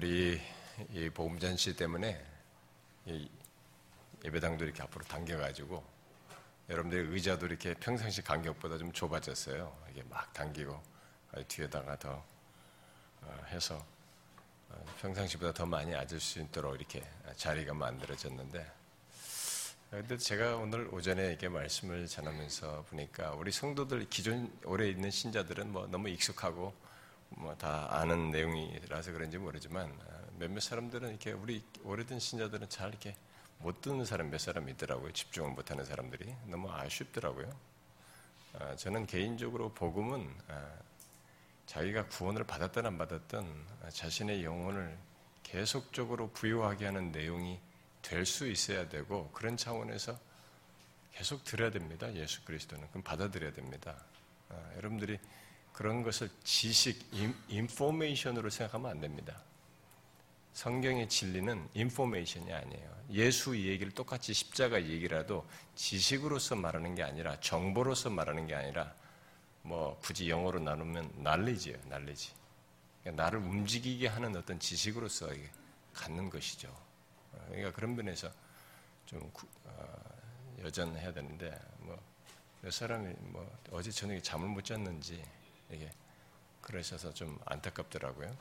우리 이 복음 전시 때문에 이 예배당도 이렇게 앞으로 당겨가지고 여러분들의 의자도 이렇게 평상시 간격보다 좀 좁아졌어요. 이게 막 당기고 뒤에다가 더 해서 평상시보다 더 많이 앉을 수 있도록 이렇게 자리가 만들어졌는데, 근데 제가 오늘 오전에 이렇게 말씀을 전하면서 보니까 우리 성도들 기존 오래 있는 신자들은 뭐 너무 익숙하고 뭐 다 아는 내용이라서 그런지 모르지만 몇몇 사람들은 이렇게 우리 오래된 신자들은 잘 이렇게 못 듣는 사람 몇 사람 있더라고요. 집중을 못하는 사람들이 너무 아쉽더라고요. 저는 개인적으로 복음은 자기가 구원을 받았든 안 받았든 자신의 영혼을 계속적으로 부유하게 하는 내용이 될 수 있어야 되고, 그런 차원에서 계속 들어야 됩니다. 예수 그리스도는 그럼 받아들여야 됩니다. 여러분들이 그런 것을 지식, 인포메이션으로 생각하면 안 됩니다. 성경의 진리는 인포메이션이 아니에요. 예수 얘기를 똑같이 십자가 얘기라도 지식으로서 말하는 게 아니라, 정보로서 말하는 게 아니라, 뭐 굳이 영어로 나누면 knowledge예요. knowledge. 그러니까 나를 움직이게 하는 어떤 지식으로서 갖는 것이죠. 그러니까 그런 면에서 좀 여전해야 되는데, 뭐 몇 사람이 뭐 어제 저녁에 잠을 못 잤는지 이게 그러셔서 좀 안타깝더라고요.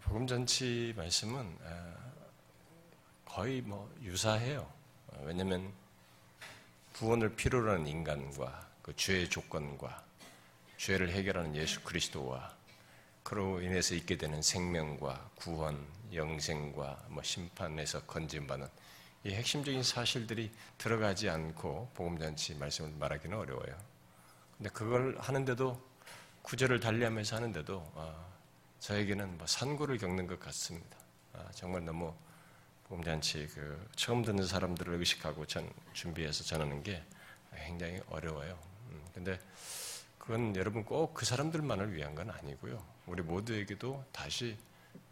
복음 전치 말씀은 거의 뭐 유사해요. 왜냐하면 구원을 필요로 하는 인간과 그 죄의 조건과 죄를 해결하는 예수 그리스도와 그로 인해서 있게 되는 생명과 구원, 영생과 뭐 심판에서 건진받는 이 핵심적인 사실들이 들어가지 않고 복음 전치 말씀을 말하기는 어려워요. 근데 그걸 하는데도 구절을 달리하면서 하는데도 저에게는 뭐 산고를 겪는 것 같습니다. 정말 너무 복음 전치 그 처음 듣는 사람들을 의식하고 준비해서 전하는 게 굉장히 어려워요. 근데 그건 여러분 꼭 그 사람들만을 위한 건 아니고요. 우리 모두에게도 다시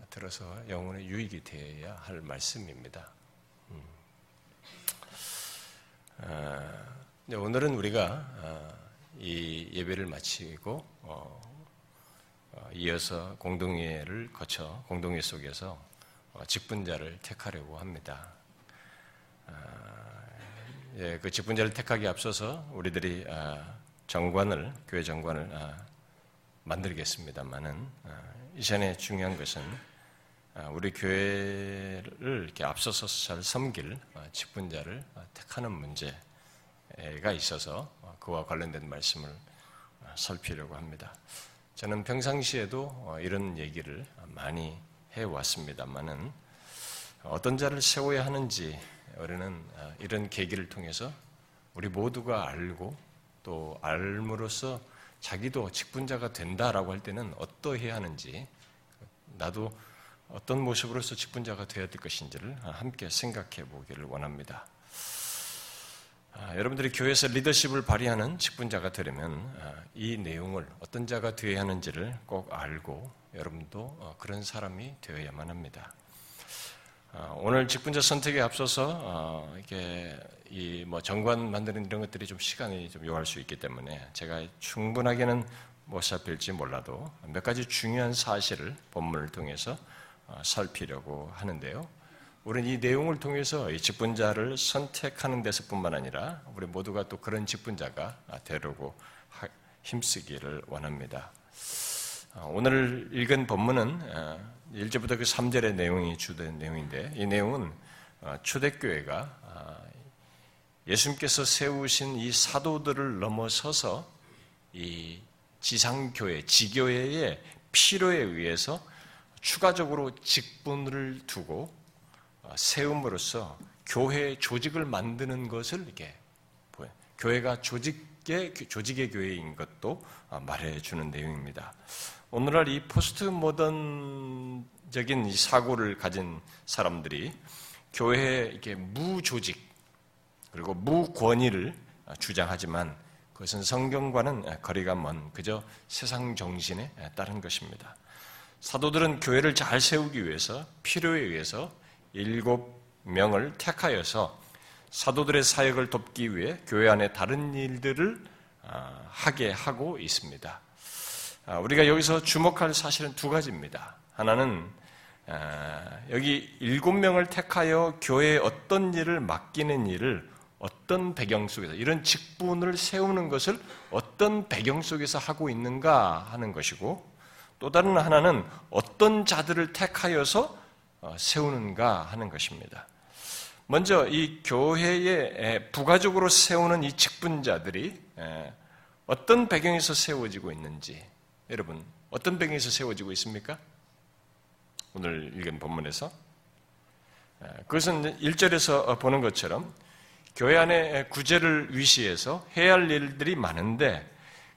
들어서 영혼의 유익이 되어야 할 말씀입니다. 근데 오늘은 우리가 이 예배를 마치고 이어서 공동회를 거쳐 공동회 속에서 직분자를 택하려고 합니다. 예, 그 직분자를 택하기에 앞서서 우리들이 정관을, 교회 정관을 만들겠습니다만은 이 시간에 중요한 것은 우리 교회를 이렇게 앞서서 잘 섬길 직분자를 택하는 문제가 있어서 그와 관련된 말씀을 살피려고 합니다. 저는 평상시에도 이런 얘기를 많이 해왔습니다만은 어떤 자를 세워야 하는지 우리는 이런 계기를 통해서 우리 모두가 알고 또 알므로써 자기도 직분자가 된다라고 할 때는 어떠해야 하는지, 나도 어떤 모습으로서 직분자가 되어야 될 것인지를 함께 생각해 보기를 원합니다. 여러분들이 교회에서 리더십을 발휘하는 직분자가 되려면 이 내용을 어떤 자가 되어야 하는지를 꼭 알고 여러분도 그런 사람이 되어야만 합니다. 오늘 직분자 선택에 앞서서 이렇게 이 뭐 정관 만드는 이런 것들이 좀 시간이 좀 요할 수 있기 때문에 제가 충분하게는 못 살필지 몰라도 몇 가지 중요한 사실을 본문을 통해서 살피려고 하는데요. 우리는 이 내용을 통해서 이 직분자를 선택하는 데서뿐만 아니라 우리 모두가 또 그런 직분자가 되려고 힘쓰기를 원합니다. 오늘 읽은 본문은 1절부터 3절의 내용이 주된 내용인데, 이 내용은 초대교회가 예수님께서 세우신 이 사도들을 넘어서서 이 지상교회, 지교회의 필요에 의해서 추가적으로 직분을 두고 세움으로써 교회 조직을 만드는 것을 이렇게 보여요. 교회가 조직의 교회인 것도 말해주는 내용입니다. 오늘날 이 포스트 모던적인 이 사고를 가진 사람들이 교회의 이렇게 무조직 그리고 무권위를 주장하지만 그것은 성경과는 거리가 먼 그저 세상 정신에 따른 것입니다. 사도들은 교회를 잘 세우기 위해서 필요에 의해서 7명을 택하여서 사도들의 사역을 돕기 위해 교회 안에 다른 일들을 하게 하고 있습니다. 우리가 여기서 주목할 사실은 두 가지입니다. 하나는 여기 7명을 택하여 교회에 어떤 일을 맡기는 일을 어떤 배경 속에서, 이런 직분을 세우는 것을 어떤 배경 속에서 하고 있는가 하는 것이고, 또 다른 하나는 어떤 자들을 택하여서 세우는가 하는 것입니다. 먼저 이 교회에 부가적으로 세우는 이 직분자들이 어떤 배경에서 세워지고 있는지, 여러분 어떤 배경에서 세워지고 있습니까? 오늘 읽은 본문에서 그것은 1절에서 보는 것처럼 교회 안에 구제를 위시해서 해야 할 일들이 많은데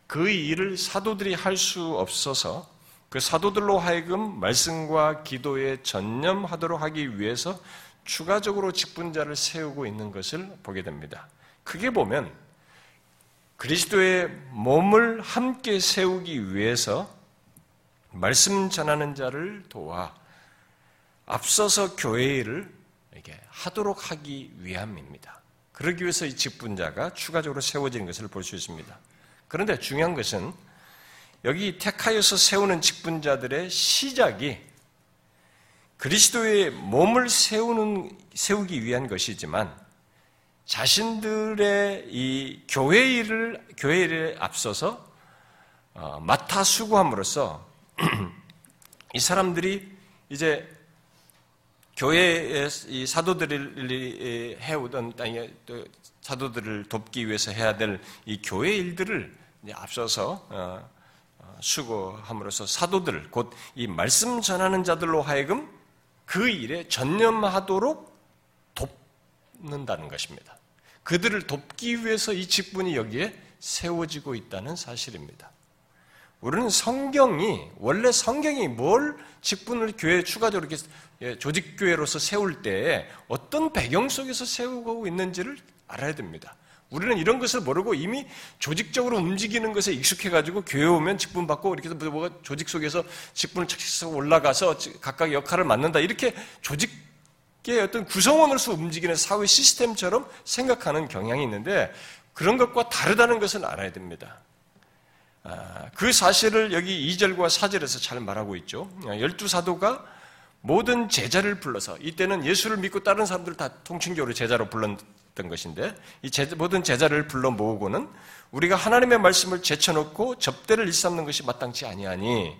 그 일을 사도들이 할 수 없어서 그 사도들로 하여금 말씀과 기도에 전념하도록 하기 위해서 추가적으로 직분자를 세우고 있는 것을 보게 됩니다. 크게 보면 그리스도의 몸을 함께 세우기 위해서 말씀 전하는 자를 도와 앞서서 교회 일을 이렇게 하도록 하기 위함입니다. 그러기 위해서 이 직분자가 추가적으로 세워지는 것을 볼 수 있습니다. 그런데 중요한 것은 여기 택하여서 세우는 직분자들의 시작이 그리스도의 몸을 세우기 위한 것이지만 자신들의 이 교회 일에 앞서서 맡아 수고함으로써 이 사람들이 이제 교회의 이 사도들이 해오던 땅에 또 사도들을 돕기 위해서 해야 될 이 교회 일들을 이제 앞서서 수고함으로써 사도들, 곧 이 말씀 전하는 자들로 하여금 그 일에 전념하도록 돕는다는 것입니다. 그들을 돕기 위해서 이 직분이 여기에 세워지고 있다는 사실입니다. 우리는 원래 성경이 뭘 직분을 교회에 추가적으로 이렇게 조직교회로서 세울 때에 어떤 배경 속에서 세우고 있는지를 알아야 됩니다. 우리는 이런 것을 모르고 이미 조직적으로 움직이는 것에 익숙해가지고 교회 오면 직분 받고 이렇게 해서 뭐가 조직 속에서 직분을 착착 올라가서 각각 역할을 맡는다, 이렇게 조직의 어떤 구성원으로서 움직이는 사회 시스템처럼 생각하는 경향이 있는데 그런 것과 다르다는 것은 알아야 됩니다. 그 사실을 여기 2절과 4절에서 잘 말하고 있죠. 12사도가 모든 제자를 불러서, 이때는 예수를 믿고 따르는 사람들 다 통칭적으로 제자로 불렀던 것인데, 이 모든 제자를 불러 모으고는 우리가 하나님의 말씀을 제쳐놓고 접대를 일삼는 것이 마땅치 아니하니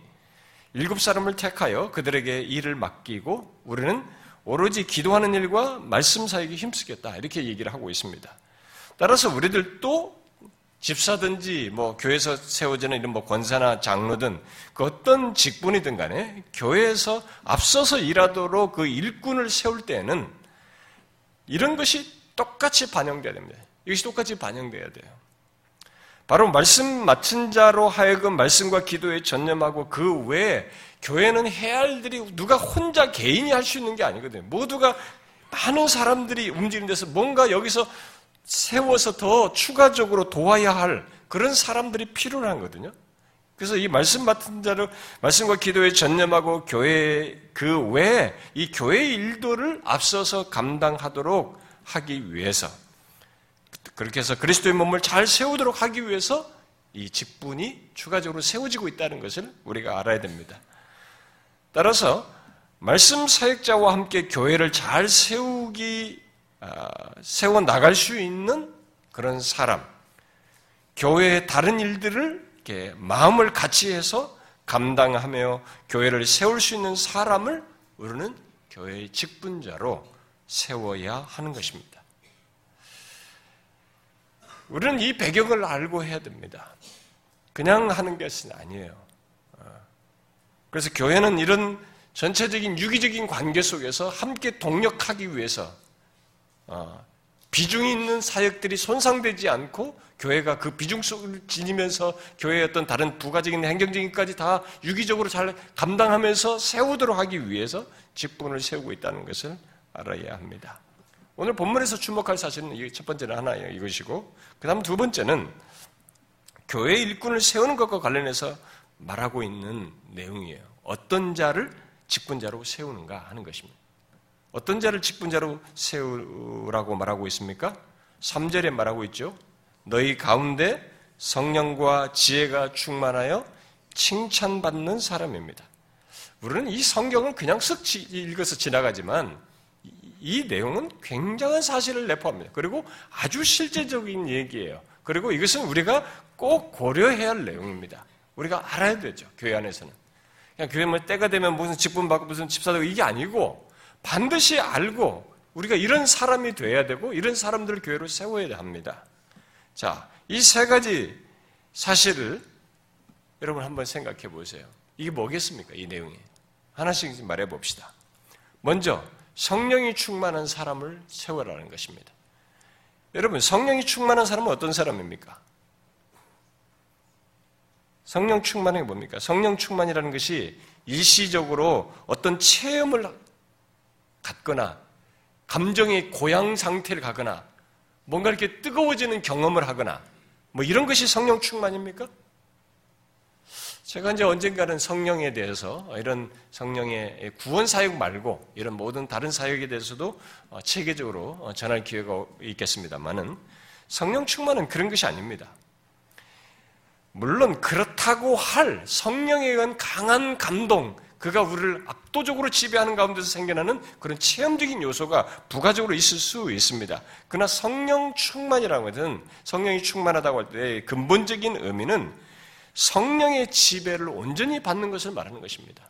7사람을 택하여 그들에게 일을 맡기고 우리는 오로지 기도하는 일과 말씀 사역에 힘쓰겠다, 이렇게 얘기를 하고 있습니다. 따라서 우리들도 집사든지 교회에서 세워지는 이런 권사나 장로든 그 어떤 직분이든 간에 교회에서 앞서서 일하도록 그 일꾼을 세울 때에는 이런 것이 똑같이 반영돼야 됩니다. 이것이 똑같이 반영돼야 돼요. 바로 말씀 맡은 자로 하여금 말씀과 기도에 전념하고, 그 외에 교회는 해야 할 일이 누가 혼자 개인이 할 수 있는 게 아니거든요. 모두가, 많은 사람들이 움직이는 데서 뭔가 여기서 세워서 더 추가적으로 도와야 할 그런 사람들이 필요로 하거든요. 그래서 이 말씀 맡은 자를 말씀과 기도에 전념하고 교회 그 외에 이 교회의 일도를 앞서서 감당하도록 하기 위해서, 그렇게 해서 그리스도의 몸을 잘 세우도록 하기 위해서 이 직분이 추가적으로 세워지고 있다는 것을 우리가 알아야 됩니다. 따라서 말씀 사역자와 함께 교회를 잘 세워나갈 수 있는 그런 사람, 교회의 다른 일들을 이렇게 마음을 같이 해서 감당하며 교회를 세울 수 있는 사람을 우리는 교회의 직분자로 세워야 하는 것입니다. 우리는 이 배경을 알고 해야 됩니다. 그냥 하는 것은 아니에요. 그래서 교회는 이런 전체적인 유기적인 관계 속에서 함께 동력하기 위해서 비중이 있는 사역들이 손상되지 않고 교회가 그 비중 속을 지니면서 교회의 어떤 다른 부가적인 행정적인까지 다 유기적으로 잘 감당하면서 세우도록 하기 위해서 직분을 세우고 있다는 것을 알아야 합니다. 오늘 본문에서 주목할 사실은 이 첫 번째는 하나예요. 이것이고, 그 다음 두 번째는 교회 일꾼을 세우는 것과 관련해서 말하고 있는 내용이에요. 어떤 자를 직분자로 세우는가 하는 것입니다. 어떤 자를 직분자로 세우라고 말하고 있습니까? 3절에 말하고 있죠. 너희 가운데 성령과 지혜가 충만하여 칭찬받는 사람입니다. 우리는 이 성경을 그냥 쓱 읽어서 지나가지만 이 내용은 굉장한 사실을 내포합니다. 그리고 아주 실제적인 얘기예요. 그리고 이것은 우리가 꼭 고려해야 할 내용입니다. 우리가 알아야 되죠. 교회 안에서는. 그냥 교회 뭐 때가 되면 무슨 직분 받고 무슨 집사 되고 이게 아니고 반드시 알고 우리가 이런 사람이 돼야 되고 이런 사람들을 교회로 세워야 합니다. 자, 이 세 가지 사실을 여러분 한번 생각해 보세요. 이게 뭐겠습니까? 이 내용이. 하나씩 말해 봅시다. 먼저 성령이 충만한 사람을 세우라는 것입니다. 여러분, 성령이 충만한 사람은 어떤 사람입니까? 성령 충만이 뭡니까? 성령 충만이라는 것이 일시적으로 어떤 체험을 갖거나 감정의 고양 상태를 가거나 뭔가 이렇게 뜨거워지는 경험을 하거나 뭐 이런 것이 성령 충만입니까? 제가 이제 언젠가는 성령에 대해서 이런 성령의 구원 사역 말고 이런 모든 다른 사역에 대해서도 체계적으로 전할 기회가 있겠습니다만은 성령 충만은 그런 것이 아닙니다. 물론 그렇다고 할 성령에 의한 강한 감동, 그가 우리를 압도적으로 지배하는 가운데서 생겨나는 그런 체험적인 요소가 부가적으로 있을 수 있습니다. 그러나 성령 충만이라고 하든 성령이 충만하다고 할 때의 근본적인 의미는 성령의 지배를 온전히 받는 것을 말하는 것입니다.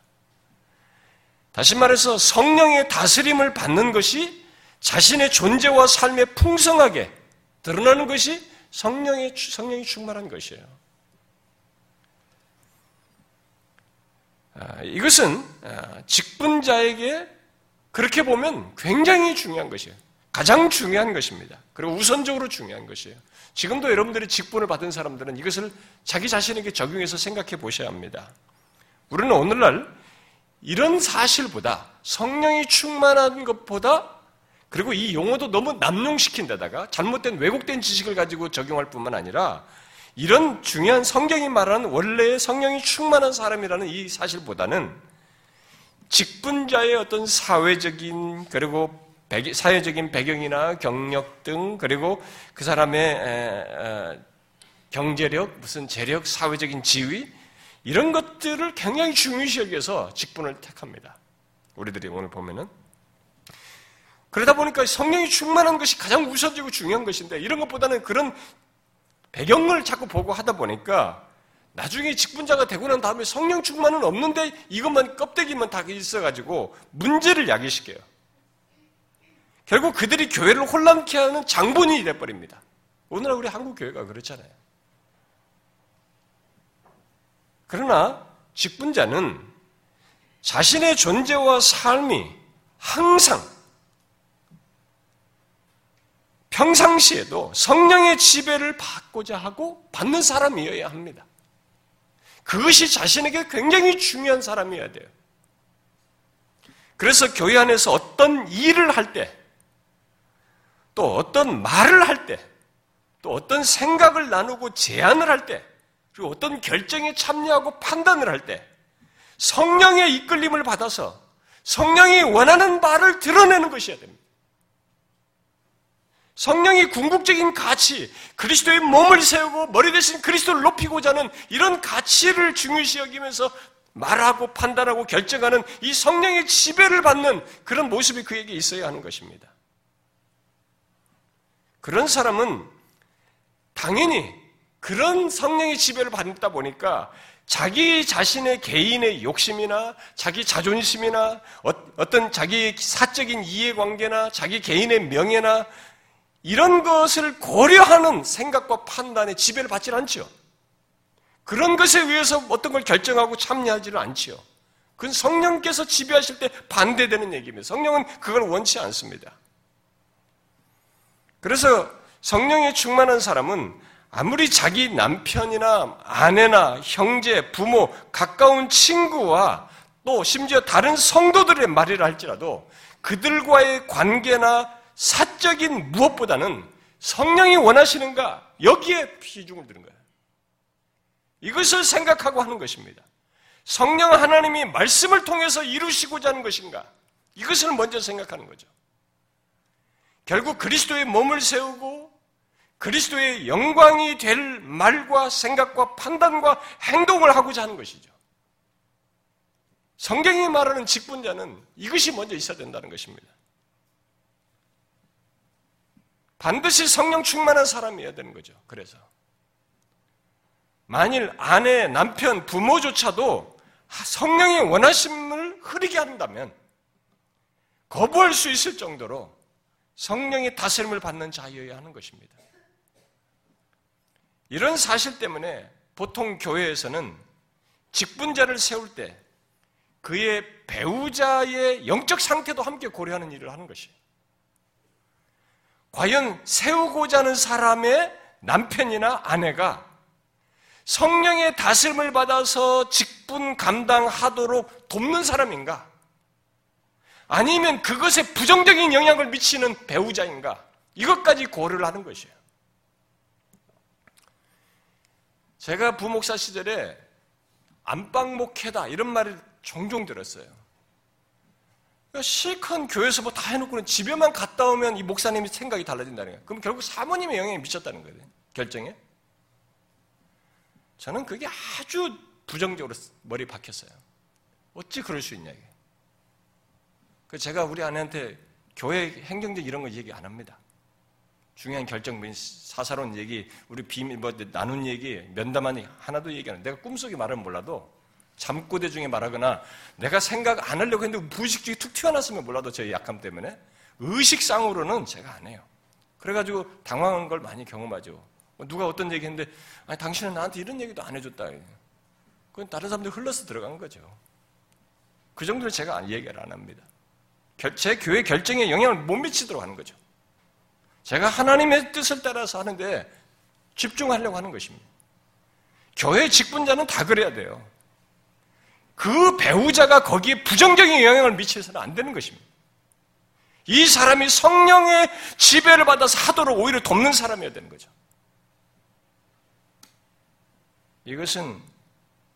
다시 말해서 성령의 다스림을 받는 것이 자신의 존재와 삶에 풍성하게 드러나는 것이 성령이 충만한 것이에요. 이것은 직분자에게 그렇게 보면 굉장히 중요한 것이에요. 가장 중요한 것입니다. 그리고 우선적으로 중요한 것이에요. 지금도 여러분들이 직분을 받은 사람들은 이것을 자기 자신에게 적용해서 생각해 보셔야 합니다. 우리는 오늘날 이런 사실보다 성령이 충만한 것보다 그리고 이 용어도 너무 남용시킨 데다가 잘못된 왜곡된 지식을 가지고 적용할 뿐만 아니라 이런 중요한 성경이 말하는 원래의 성령이 충만한 사람이라는 이 사실보다는 직분자의 어떤 사회적인 그리고 사회적인 배경이나 경력 등 그리고 그 사람의 경제력, 무슨 재력, 사회적인 지위 이런 것들을 굉장히 중요시 여기서 직분을 택합니다. 우리들이 오늘 보면은 그러다 보니까 성령이 충만한 것이 가장 우선적이고 중요한 것인데 이런 것보다는 그런 배경을 자꾸 보고 하다 보니까 나중에 직분자가 되고 난 다음에 성령 충만은 없는데 이것만 껍데기만 다 있어가지고 문제를 야기시켜요. 결국 그들이 교회를 혼란케 하는 장본인이 돼버립니다. 오늘날 우리 한국 교회가 그렇잖아요. 그러나 직분자는 자신의 존재와 삶이 항상 평상시에도 성령의 지배를 받고자 하고 받는 사람이어야 합니다. 그것이 자신에게 굉장히 중요한 사람이어야 돼요. 그래서 교회 안에서 어떤 일을 할 때, 또 어떤 말을 할 때, 또 어떤 생각을 나누고 제안을 할 때, 그리고 어떤 결정에 참여하고 판단을 할 때 성령의 이끌림을 받아서 성령이 원하는 바를 드러내는 것이어야 됩니다. 성령이 궁극적인 가치, 그리스도의 몸을 세우고 머리 대신 그리스도를 높이고자 하는 이런 가치를 중요시 여기면서 말하고 판단하고 결정하는 이 성령의 지배를 받는 그런 모습이 그에게 있어야 하는 것입니다. 그런 사람은 당연히 그런 성령의 지배를 받다 보니까 자기 자신의 개인의 욕심이나 자기 자존심이나 어떤 자기 사적인 이해관계나 자기 개인의 명예나 이런 것을 고려하는 생각과 판단에 지배를 받질 않죠. 그런 것에 의해서 어떤 걸 결정하고 참여하지를 않죠. 그건 성령께서 지배하실 때 반대되는 얘기입니다. 성령은 그걸 원치 않습니다. 그래서 성령에 충만한 사람은 아무리 자기 남편이나 아내나 형제, 부모, 가까운 친구와 또 심지어 다른 성도들의 말이라 할지라도 그들과의 관계나 사적인 무엇보다는 성령이 원하시는가 여기에 비중을 두는 거예요. 이것을 생각하고 하는 것입니다. 성령 하나님이 말씀을 통해서 이루시고자 하는 것인가 이것을 먼저 생각하는 거죠. 결국 그리스도의 몸을 세우고 그리스도의 영광이 될 말과 생각과 판단과 행동을 하고자 하는 것이죠. 성경이 말하는 직분자는 이것이 먼저 있어야 된다는 것입니다. 반드시 성령 충만한 사람이어야 되는 거죠. 그래서 만일 아내, 남편, 부모조차도 성령의 원하심을 흐리게 한다면 거부할 수 있을 정도로 성령의 다스림을 받는 자여야 하는 것입니다. 이런 사실 때문에 보통 교회에서는 직분자를 세울 때 그의 배우자의 영적 상태도 함께 고려하는 일을 하는 것이에요. 과연 세우고자 하는 사람의 남편이나 아내가 성령의 다스림을 받아서 직분 감당하도록 돕는 사람인가? 아니면 그것에 부정적인 영향을 미치는 배우자인가? 이것까지 고려를 하는 것이에요. 제가 부목사 시절에 안방 목회다 이런 말을 종종 들었어요. 실컷 교회에서 뭐 다 해놓고는 집에만 갔다 오면 이 목사님이 생각이 달라진다는 거예요. 그럼 결국 사모님의 영향이 미쳤다는 거예요. 결정에. 저는 그게 아주 부정적으로 머리에 박혔어요. 어찌 그럴 수 있냐 이게. 그래서 제가 우리 아내한테 교회 행정적 이런 거 얘기 안 합니다. 중요한 결정, 사사로운 얘기, 우리 비밀, 뭐 나눈 얘기, 면담하니 하나도 얘기 안 해요. 내가 꿈속에 말은 몰라도 잠꼬대 중에 말하거나 내가 생각 안 하려고 했는데 무의식 중에 툭 튀어나왔으면 몰라도 저의 약함 때문에 의식상으로는 제가 안 해요. 그래가지고 당황한 걸 많이 경험하죠. 누가 어떤 얘기 했는데 아니 당신은 나한테 이런 얘기도 안 해줬다. 그건 다른 사람들이 흘러서 들어간 거죠. 그 정도는 제가 얘기를 안 합니다. 제 교회 결정에 영향을 못 미치도록 하는 거죠. 제가 하나님의 뜻을 따라서 하는데 집중하려고 하는 것입니다. 교회 직분자는 다 그래야 돼요. 그 배우자가 거기에 부정적인 영향을 미쳐서는 안 되는 것입니다. 이 사람이 성령의 지배를 받아서 하도록 오히려 돕는 사람이어야 되는 거죠. 이것은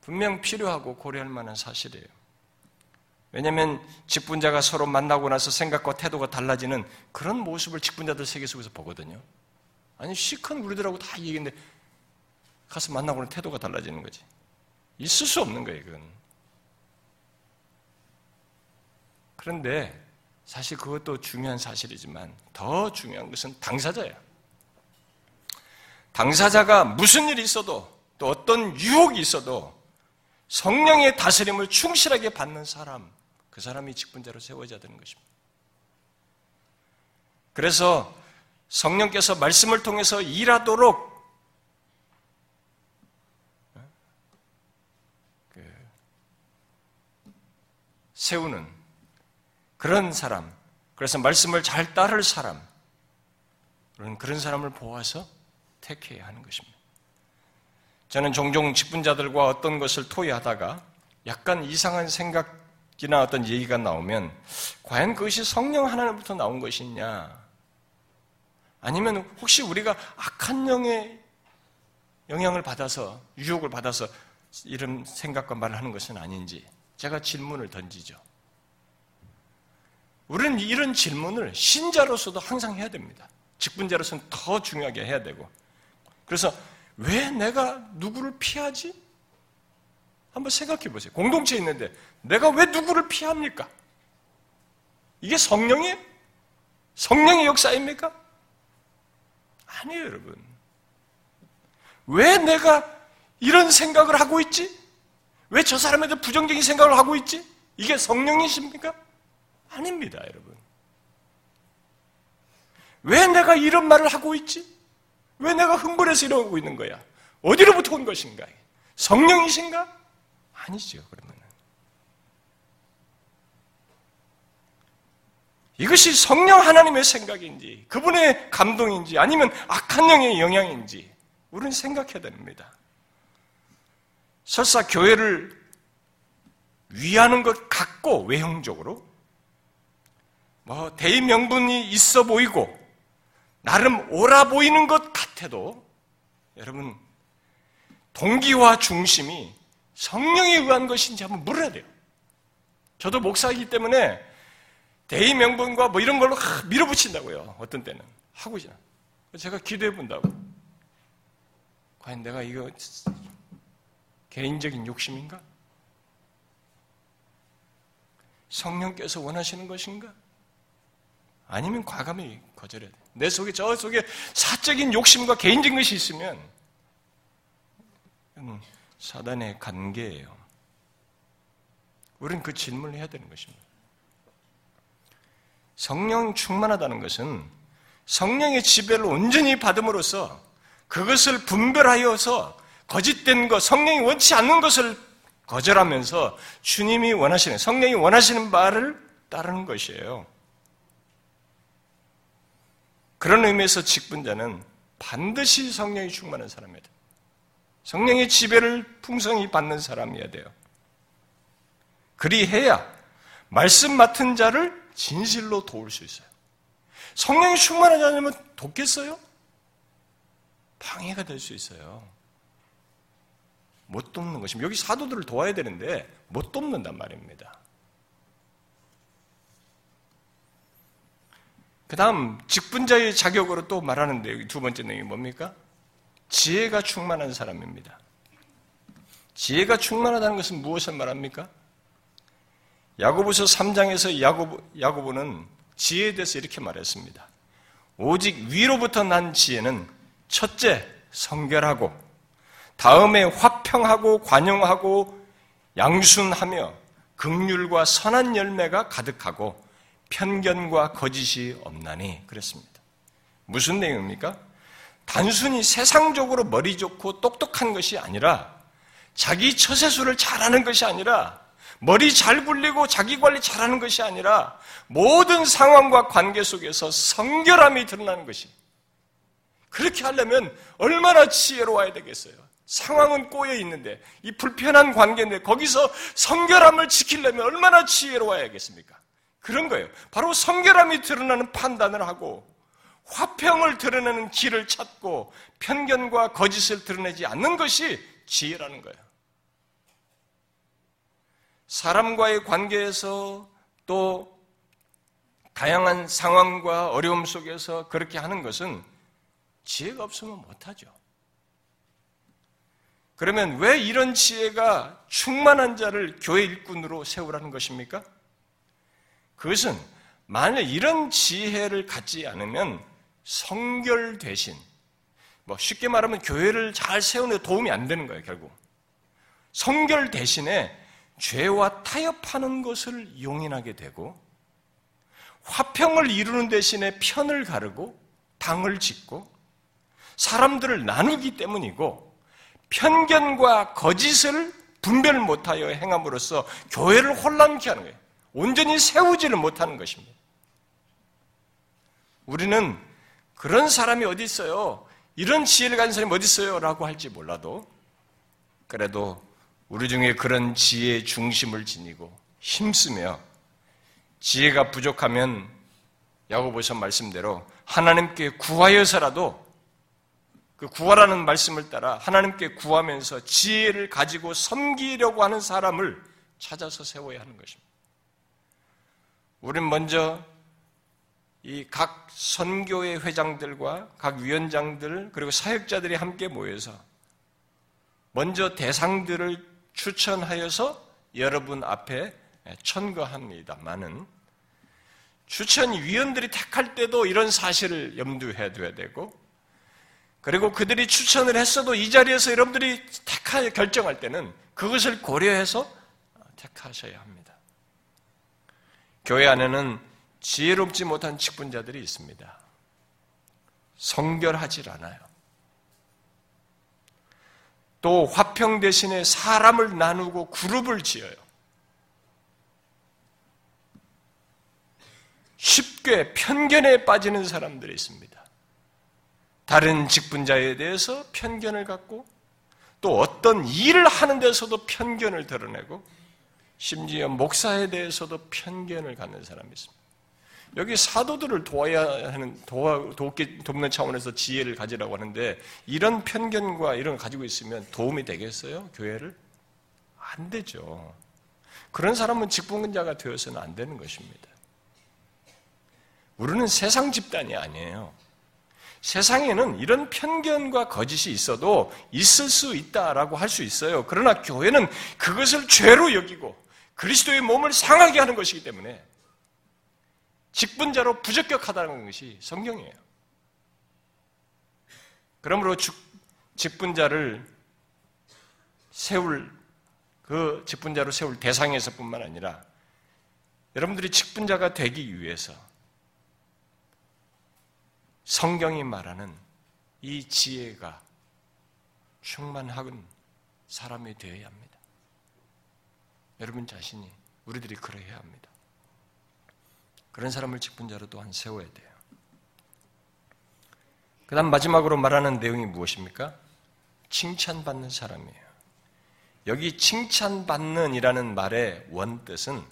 분명 필요하고 고려할 만한 사실이에요. 왜냐하면 직분자가 서로 만나고 나서 생각과 태도가 달라지는 그런 모습을 직분자들 세계 속에서 보거든요. 아니 시큰 우리들하고 다 얘기인데 가서 만나고는 태도가 달라지는 거지. 있을 수 없는 거예요. 그건. 그런데 사실 그것도 중요한 사실이지만 더 중요한 것은 당사자예요. 당사자가 무슨 일이 있어도 또 어떤 유혹이 있어도 성령의 다스림을 충실하게 받는 사람, 그 사람이 직분자로 세워져야 되는 것입니다. 그래서 성령께서 말씀을 통해서 일하도록 세우는 그런 사람, 그래서 말씀을 잘 따를 사람, 그런 사람을 보아서 택해야 하는 것입니다. 저는 종종 직분자들과 어떤 것을 토의하다가 약간 이상한 생각이나 어떤 얘기가 나오면 과연 그것이 성령 하나님부터 나온 것이냐, 아니면 혹시 우리가 악한 영의 영향을 받아서 유혹을 받아서 이런 생각과 말을 하는 것은 아닌지 제가 질문을 던지죠. 우리는 이런 질문을 신자로서도 항상 해야 됩니다. 직분자로서는 더 중요하게 해야 되고. 그래서 왜 내가 누구를 피하지? 한번 생각해 보세요. 공동체에 있는데 내가 왜 누구를 피합니까? 이게 성령의 역사입니까? 아니에요, 여러분. 왜 내가 이런 생각을 하고 있지? 왜 저 사람한테 부정적인 생각을 하고 있지? 이게 성령이십니까? 아닙니다, 여러분. 왜 내가 이런 말을 하고 있지? 왜 내가 흥분해서 이러고 있는 거야? 어디로부터 온 것인가? 성령이신가? 아니죠, 그러면. 이것이 성령 하나님의 생각인지, 그분의 감동인지, 아니면 악한 영의 영향인지, 우리는 생각해야 됩니다. 설사 교회를 위하는 것 같고, 외형적으로, 뭐 대의 명분이 있어 보이고 나름 옳아 보이는 것 같아도 여러분 동기와 중심이 성령에 의한 것인지 한번 물어야 돼요. 저도 목사이기 때문에 대의 명분과 뭐 이런 걸로 밀어붙인다고요. 어떤 때는 하고 있잖아. 제가 기도해 본다고. 과연 내가 이거 개인적인 욕심인가? 성령께서 원하시는 것인가? 아니면 과감히 거절해야 돼. 내 속에 저 속에 사적인 욕심과 개인적인 것이 있으면 사단의 관계예요. 우리는 그 질문을 해야 되는 것입니다. 성령 충만하다는 것은 성령의 지배를 온전히 받음으로써 그것을 분별하여서 거짓된 것, 성령이 원치 않는 것을 거절하면서 주님이 원하시는, 성령이 원하시는 바를 따르는 것이에요. 그런 의미에서 직분자는 반드시 성령이 충만한 사람이다. 성령의 지배를 풍성히 받는 사람이어야 돼요. 그리해야 말씀 맡은 자를 진실로 도울 수 있어요. 성령이 충만하지 않으면 돕겠어요? 방해가 될 수 있어요. 못 돕는 것입니다. 여기 사도들을 도와야 되는데 못 돕는단 말입니다. 그 다음 직분자의 자격으로 또 말하는데 두 번째 내용이 뭡니까? 지혜가 충만한 사람입니다. 지혜가 충만하다는 것은 무엇을 말합니까? 야고보서 3장에서 야고보는 지혜에 대해서 이렇게 말했습니다. 오직 위로부터 난 지혜는 첫째 성결하고 다음에 화평하고 관용하고 양순하며 긍휼과 선한 열매가 가득하고 편견과 거짓이 없나니 그랬습니다. 무슨 내용입니까? 단순히 세상적으로 머리 좋고 똑똑한 것이 아니라 자기 처세술을 잘하는 것이 아니라 머리 잘 굴리고 자기 관리 잘하는 것이 아니라 모든 상황과 관계 속에서 성결함이 드러나는 것이. 그렇게 하려면 얼마나 지혜로워야 되겠어요. 상황은 꼬여 있는데 이 불편한 관계인데 거기서 성결함을 지키려면 얼마나 지혜로워야겠습니까? 그런 거예요. 바로 성결함이 드러나는 판단을 하고 화평을 드러내는 길을 찾고 편견과 거짓을 드러내지 않는 것이 지혜라는 거예요. 사람과의 관계에서 또 다양한 상황과 어려움 속에서 그렇게 하는 것은 지혜가 없으면 못하죠. 그러면 왜 이런 지혜가 충만한 자를 교회 일꾼으로 세우라는 것입니까? 그것은 만약 이런 지혜를 갖지 않으면 성결 대신, 쉽게 말하면 교회를 잘 세우는 데 도움이 안 되는 거예요, 결국. 성결 대신에 죄와 타협하는 것을 용인하게 되고 화평을 이루는 대신에 편을 가르고 방을 짓고 사람들을 나누기 때문이고 편견과 거짓을 분별 못하여 행함으로써 교회를 혼란케 하는 거예요. 온전히 세우지를 못하는 것입니다. 우리는 그런 사람이 어디 있어요? 이런 지혜를 가진 사람이 어디 있어요? 라고 할지 몰라도 그래도 우리 중에 그런 지혜의 중심을 지니고 힘쓰며 지혜가 부족하면 야고보서 말씀대로 하나님께 구하여서라도 그 구하라는 말씀을 따라 하나님께 구하면서 지혜를 가지고 섬기려고 하는 사람을 찾아서 세워야 하는 것입니다. 우린 먼저 이 각 선교회 회장들과 각 위원장들 그리고 사역자들이 함께 모여서 먼저 대상들을 추천하여서 여러분 앞에 천거합니다만은 추천위원들이 택할 때도 이런 사실을 염두에 둬야 되고 그리고 그들이 추천을 했어도 이 자리에서 여러분들이 결정할 때는 그것을 고려해서 택하셔야 합니다. 교회 안에는 지혜롭지 못한 직분자들이 있습니다. 성결하질 않아요. 또 화평 대신에 사람을 나누고 그룹을 지어요. 쉽게 편견에 빠지는 사람들이 있습니다. 다른 직분자에 대해서 편견을 갖고 또 어떤 일을 하는 데서도 편견을 드러내고 심지어 목사에 대해서도 편견을 갖는 사람이 있습니다. 여기 사도들을 돕는 차원에서 지혜를 가지라고 하는데 이런 편견과 이런 걸 가지고 있으면 도움이 되겠어요? 교회를? 안 되죠. 그런 사람은 직분자가 되어서는 안 되는 것입니다. 우리는 세상 집단이 아니에요. 세상에는 이런 편견과 거짓이 있어도 있을 수 있다라고 할 수 있어요. 그러나 교회는 그것을 죄로 여기고 그리스도의 몸을 상하게 하는 것이기 때문에 직분자로 부적격하다는 것이 성경이에요. 그러므로 직분자를 세울 그 직분자로 세울 대상에서뿐만 아니라 여러분들이 직분자가 되기 위해서 성경이 말하는 이 지혜가 충만한 사람이 되어야 합니다. 여러분 자신이, 우리들이 그래야 합니다. 그런 사람을 직분자로 또한 세워야 돼요. 그 다음 마지막으로 말하는 내용이 무엇입니까? 칭찬받는 사람이에요. 여기 칭찬받는 이라는 말의 원뜻은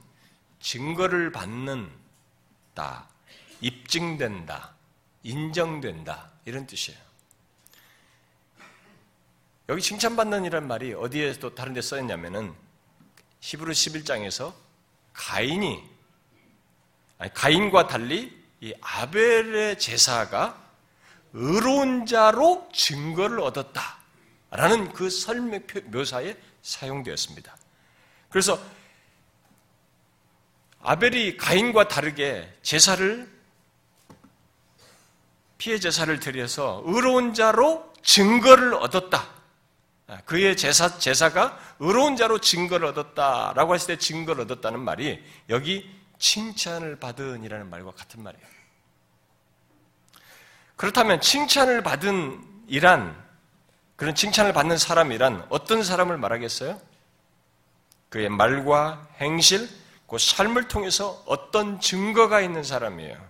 증거를 받는다, 입증된다, 인정된다 이런 뜻이에요. 여기 칭찬받는 이란 말이 어디에 또 다른 데 써있냐면은 히브리 11장에서 가인과 달리 이 아벨의 제사가 의로운 자로 증거를 얻었다라는 그 설명 묘사에 사용되었습니다. 그래서 아벨이 가인과 다르게 피해 제사를 드려서 의로운 자로 증거를 얻었다. 그의 제사가 의로운 자로 증거를 얻었다라고 했을 때 증거를 얻었다는 말이 여기 칭찬을 받은이라는 말과 같은 말이에요. 그렇다면 칭찬을 받은이란, 그런 칭찬을 받는 사람이란 어떤 사람을 말하겠어요? 그의 말과 행실, 그 삶을 통해서 어떤 증거가 있는 사람이에요.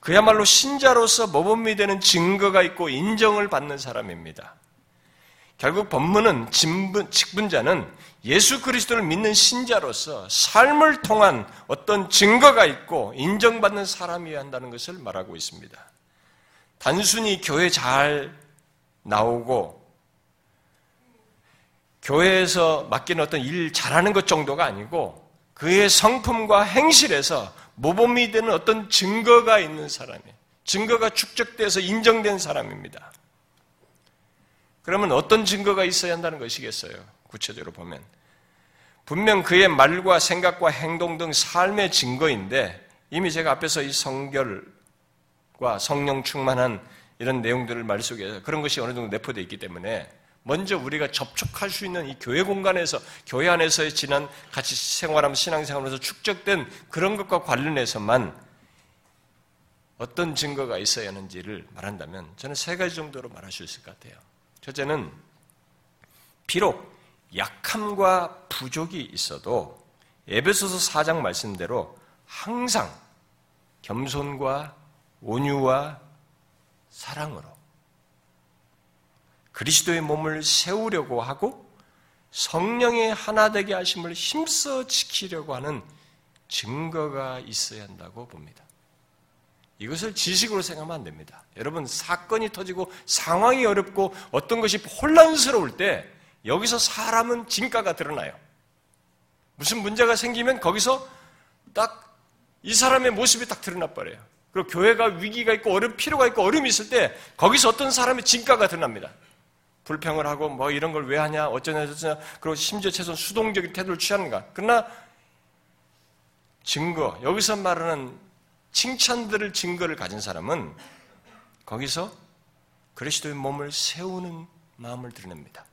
그야말로 신자로서 모범이 되는 증거가 있고 인정을 받는 사람입니다. 결국 본문은 직분자는 예수 그리스도를 믿는 신자로서 삶을 통한 어떤 증거가 있고 인정받는 사람이어야 한다는 것을 말하고 있습니다. 단순히 교회 잘 나오고 교회에서 맡긴 어떤 일 잘하는 것 정도가 아니고 그의 성품과 행실에서 모범이 되는 어떤 증거가 있는 사람이에요. 증거가 축적돼서 인정된 사람입니다. 그러면 어떤 증거가 있어야 한다는 것이겠어요? 구체적으로 보면 분명 그의 말과 생각과 행동 등 삶의 증거인데, 이미 제가 앞에서 이 성결과 성령 충만한 이런 내용들을 말 속에서 그런 것이 어느 정도 내포되어 있기 때문에 먼저 우리가 접촉할 수 있는 이 교회 공간에서, 교회 안에서의 지난 같이 생활하면서 신앙생활에서 축적된 그런 것과 관련해서만 어떤 증거가 있어야 하는지를 말한다면 저는 세 가지 정도로 말할 수 있을 것 같아요. 첫째는 비록 약함과 부족이 있어도 에베소서 4장 말씀대로 항상 겸손과 온유와 사랑으로 그리스도의 몸을 세우려고 하고 성령의 하나 되게 하심을 힘써 지키려고 하는 증거가 있어야 한다고 봅니다. 이것을 지식으로 생각하면 안 됩니다. 여러분, 사건이 터지고 상황이 어렵고 어떤 것이 혼란스러울 때 여기서 사람은 진가가 드러나요. 무슨 문제가 생기면 거기서 딱 이 사람의 모습이 딱 드러나버려요. 그리고 교회가 위기가 있고 필요가 있고 어려움이 있을 때 거기서 어떤 사람의 진가가 드러납니다. 불평을 하고 이런 걸 왜 하냐, 어쩌냐, 그리고 심지어 최소한 수동적인 태도를 취하는가. 그러나 증거, 여기서 말하는 칭찬들을 증거를 가진 사람은 거기서 그리스도의 몸을 세우는 마음을 드러냅니다.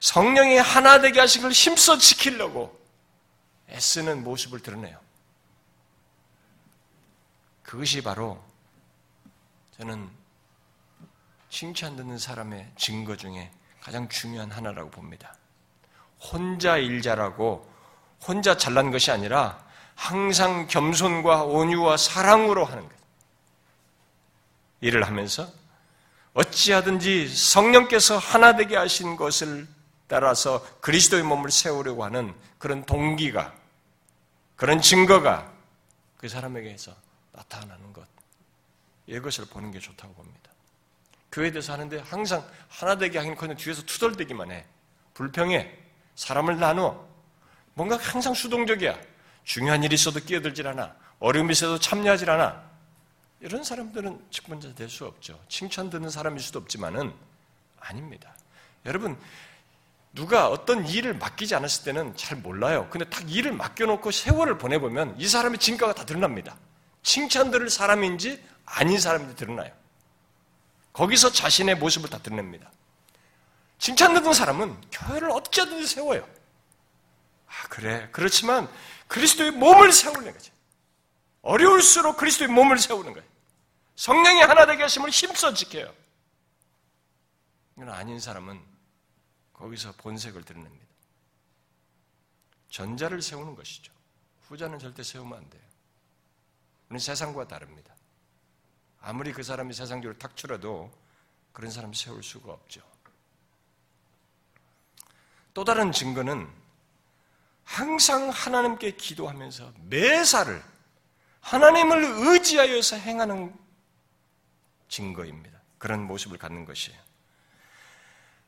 성령이 하나 되게 하신 걸 힘써 지키려고 애쓰는 모습을 드러내요. 그것이 바로 저는 칭찬 듣는 사람의 증거 중에 가장 중요한 하나라고 봅니다. 혼자 일 잘하고 혼자 잘난 것이 아니라 항상 겸손과 온유와 사랑으로 하는 것. 일을 하면서 어찌하든지 성령께서 하나 되게 하신 것을 따라서 그리스도의 몸을 세우려고 하는 그런 동기가, 그런 증거가 그 사람에게서 나타나는 것, 이것을 보는 게 좋다고 봅니다. 교회에 대해서 하는데 항상 하나 되게 하긴커녕 뒤에서 투덜대기만 해, 불평해, 사람을 나누어, 뭔가 항상 수동적이야, 중요한 일이 있어도 끼어들질 않아, 어려움이 있어도 참여하질 않아, 이런 사람들은 측근자 될 수 없죠. 칭찬 듣는 사람일 수도 없지만은 아닙니다. 여러분, 누가 어떤 일을 맡기지 않았을 때는 잘 몰라요. 근데 딱 일을 맡겨놓고 세월을 보내보면 이 사람의 진가가 다 드러납니다. 칭찬 들을 사람인지 아닌 사람인지 드러나요. 거기서 자신의 모습을 다 드러냅니다. 칭찬 듣는 사람은 교회를 어떻게든지 세워요. 아, 그래. 그렇지만 그리스도의 몸을 세우는 거죠. 어려울수록 그리스도의 몸을 세우는 거예요. 성령이 하나 되게 하심을 힘써 지켜요. 이건 아닌 사람은 거기서 본색을 드러냅니다. 전자를 세우는 것이죠. 후자는 절대 세우면 안 돼요. 우리는 세상과 다릅니다. 아무리 그 사람이 세상적으로 탁출해도 그런 사람 세울 수가 없죠. 또 다른 증거는 항상 하나님께 기도하면서 매사를 하나님을 의지하여서 행하는 증거입니다. 그런 모습을 갖는 것이에요.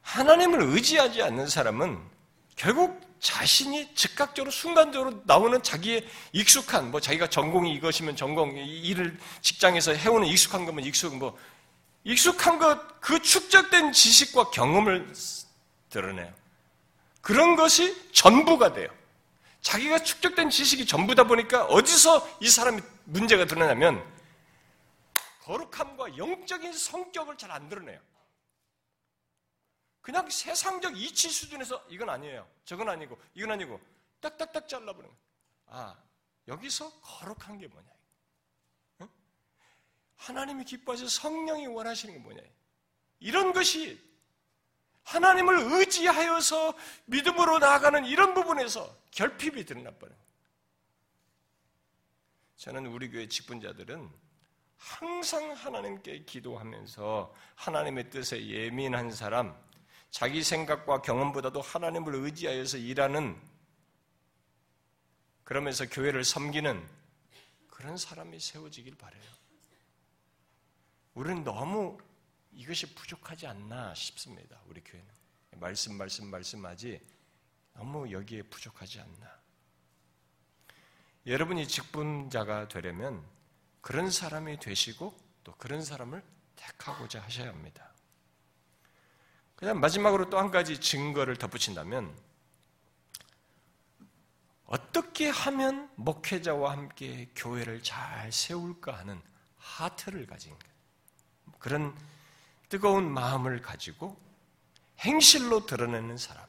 하나님을 의지하지 않는 사람은 결국 자신이 즉각적으로 순간적으로 나오는 자기의 익숙한, 뭐 자기가 전공이 이것이면 전공, 일을 직장에서 해오는 익숙한 거면 익숙한 거, 익숙한 것, 그 축적된 지식과 경험을 드러내요. 그런 것이 전부가 돼요. 자기가 축적된 지식이 전부다 보니까 어디서 이 사람이 문제가 드러나냐면 거룩함과 영적인 성격을 잘 안 드러내요. 그냥 세상적 이치 수준에서 이건 아니에요. 저건 아니고 이건 아니고 딱딱딱 잘라버리는 거예요. 아, 여기서 거룩한 게 뭐냐. 응? 하나님이 기뻐하셔서 성령이 원하시는 게 뭐냐. 이런 것이 하나님을 의지하여서 믿음으로 나아가는 이런 부분에서 결핍이 드러나버려요. 저는 우리 교회 직분자들은 항상 하나님께 기도하면서 하나님의 뜻에 예민한 사람, 자기 생각과 경험보다도 하나님을 의지하여서 일하는, 그러면서 교회를 섬기는 그런 사람이 세워지길 바라요. 우리는 너무 이것이 부족하지 않나 싶습니다. 우리 교회는 말씀하지 너무 여기에 부족하지 않나. 여러분이 직분자가 되려면 그런 사람이 되시고 또 그런 사람을 택하고자 하셔야 합니다. 그다음 마지막으로 또 한 가지 증거를 덧붙인다면, 어떻게 하면 목회자와 함께 교회를 잘 세울까 하는 하트를 가진 그런 뜨거운 마음을 가지고 행실로 드러내는 사람,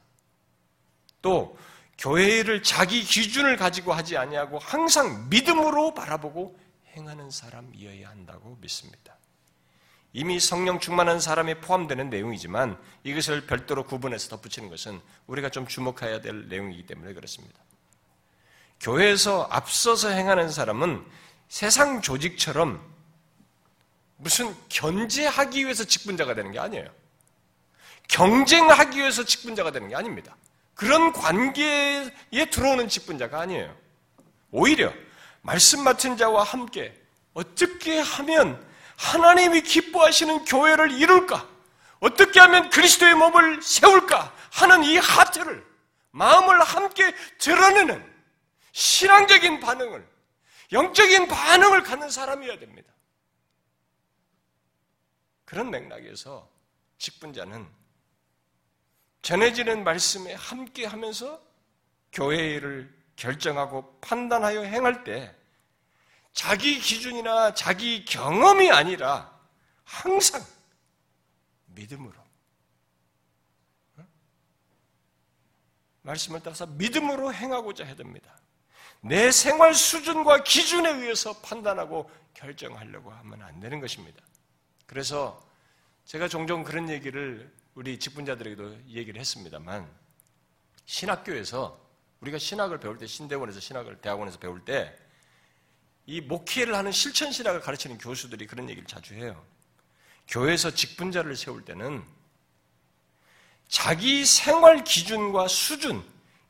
또 교회를 자기 기준을 가지고 하지 아니하고 항상 믿음으로 바라보고 행하는 사람이어야 한다고 믿습니다. 이미 성령 충만한 사람에 포함되는 내용이지만 이것을 별도로 구분해서 덧붙이는 것은 우리가 좀 주목해야 될 내용이기 때문에 그렇습니다. 교회에서 앞서서 행하는 사람은 세상 조직처럼 무슨 견제하기 위해서 직분자가 되는 게 아니에요. 경쟁하기 위해서 직분자가 되는 게 아닙니다. 그런 관계에 들어오는 직분자가 아니에요. 오히려 말씀 맡은 자와 함께 어떻게 하면 하나님이 기뻐하시는 교회를 이룰까? 어떻게 하면 그리스도의 몸을 세울까? 하는 이 하트를, 마음을 함께 드러내는 신앙적인 반응을, 영적인 반응을 갖는 사람이어야 됩니다. 그런 맥락에서 직분자는 전해지는 말씀에 함께 하면서 교회를 결정하고 판단하여 행할 때 자기 기준이나 자기 경험이 아니라 항상 믿음으로, 말씀을 따라서 믿음으로 행하고자 해야 됩니다. 내 생활 수준과 기준에 의해서 판단하고 결정하려고 하면 안 되는 것입니다. 그래서 제가 종종 그런 얘기를 우리 직분자들에게도 얘기를 했습니다만, 신학교에서 우리가 신학을 배울 때, 신대원에서 신학을 대학원에서 배울 때 이 목회를 하는 실천 신학을 가르치는 교수들이 그런 얘기를 자주 해요. 교회에서 직분자를 세울 때는 자기 생활 기준과 수준,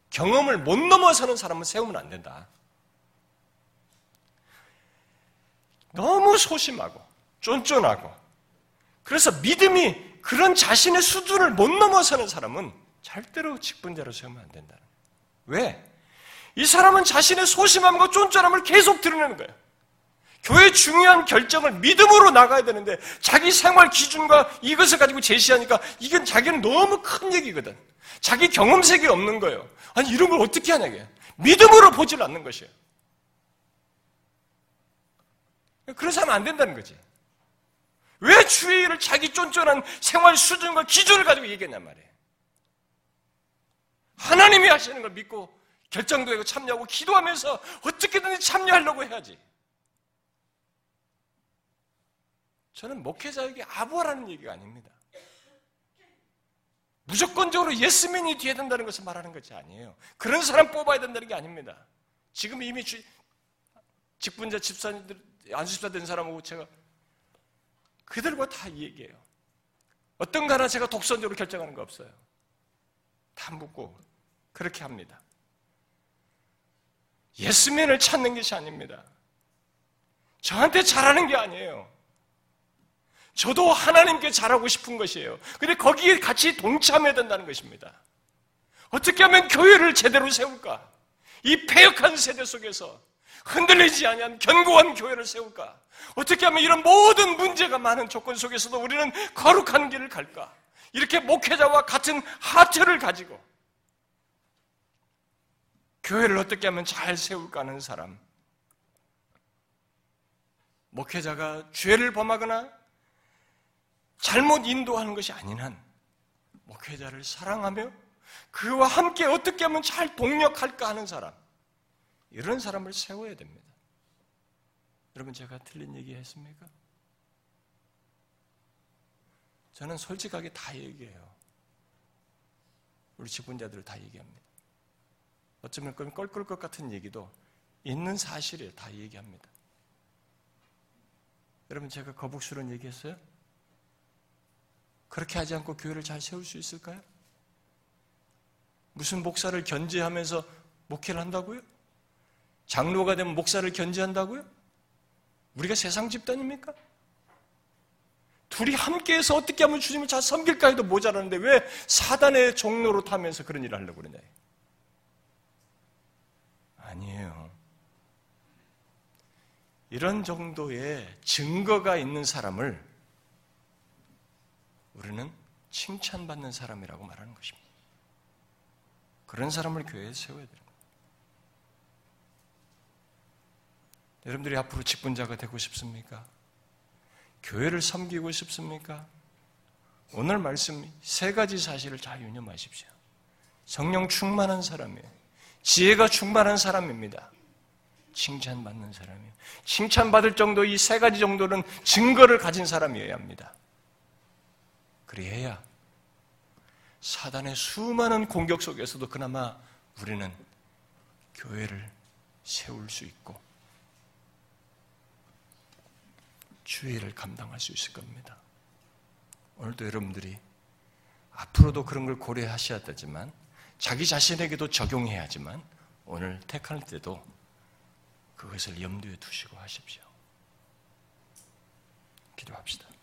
경험을 못 넘어서는 사람은 세우면 안 된다. 너무 소심하고 쫀쫀하고, 그래서 믿음이 그런 자신의 수준을 못 넘어서는 사람은 절대로 직분자로 세우면 안 된다. 왜? 이 사람은 자신의 소심함과 쫀쫀함을 계속 드러내는 거예요. 교회의 중요한 결정을 믿음으로 나가야 되는데 자기 생활 기준과 이것을 가지고 제시하니까 이건 자기는 너무 큰 얘기거든. 자기 경험 세계에 없는 거예요. 아니 이런 걸 어떻게 하냐 이게. 믿음으로 보질 않는 것이에요. 그래서 하면 안 된다는 거지. 왜 주의를 자기 쫀쫀한 생활 수준과 기준을 가지고 얘기했냔 말이에요. 하나님이 하시는 걸 믿고 결정도 하고 참여하고 기도하면서 어떻게든지 참여하려고 해야지. 저는 목회자에게 아부하라는 얘기가 아닙니다. 무조건적으로 예스맨이 돼야 된다는 것을 말하는 것이 아니에요. 그런 사람 뽑아야 된다는 게 아닙니다. 지금 이미 직분자 집사님들, 안수집사 된 사람하고 제가 그들과 다 얘기해요. 어떤 거 하나 제가 독선적으로 결정하는 거 없어요. 다 묻고 그렇게 합니다. 예스맨을 찾는 것이 아닙니다. 저한테 잘하는 게 아니에요. 저도 하나님께 잘하고 싶은 것이에요. 근데 거기에 같이 동참해야 된다는 것입니다. 어떻게 하면 교회를 제대로 세울까? 이 패역한 세대 속에서 흔들리지 아니한 견고한 교회를 세울까? 어떻게 하면 이런 모든 문제가 많은 조건 속에서도 우리는 거룩한 길을 갈까? 이렇게 목회자와 같은 하트를 가지고 교회를 어떻게 하면 잘 세울까 하는 사람. 목회자가 죄를 범하거나 잘못 인도하는 것이 아닌 한 목회자를 사랑하며 그와 함께 어떻게 하면 잘 동력할까 하는 사람, 이런 사람을 세워야 됩니다. 여러분 제가 틀린 얘기 했습니까? 저는 솔직하게 다 얘기해요. 우리 직분자들을 다 얘기합니다. 어쩌면 껄껄것 같은 얘기도 있는 사실에 다 얘기합니다. 여러분 제가 거북스러운 얘기했어요? 그렇게 하지 않고 교회를 잘 세울 수 있을까요? 무슨 목사를 견제하면서 목회를 한다고요? 장로가 되면 목사를 견제한다고요? 우리가 세상 집단입니까? 둘이 함께해서 어떻게 하면 주님을 잘 섬길까 해도 모자라는데 왜 사단의 종로로 타면서 그런 일을 하려고 그러냐? 아니에요. 이런 정도의 증거가 있는 사람을 우리는 칭찬받는 사람이라고 말하는 것입니다. 그런 사람을 교회에 세워야 됩니다. 여러분들이 앞으로 직분자가 되고 싶습니까? 교회를 섬기고 싶습니까? 오늘 말씀 세 가지 사실을 잘 유념하십시오. 성령 충만한 사람이에요. 지혜가 충만한 사람입니다. 칭찬받는 사람이에요. 칭찬받을 정도 이 세 가지 정도는 증거를 가진 사람이어야 합니다. 그래야 사단의 수많은 공격 속에서도 그나마 우리는 교회를 세울 수 있고 주의를 감당할 수 있을 겁니다. 오늘도 여러분들이 앞으로도 그런 걸 고려하셔야 되지만 자기 자신에게도 적용해야지만 오늘 택할 때도 그것을 염두에 두시고 하십시오. 기도합시다.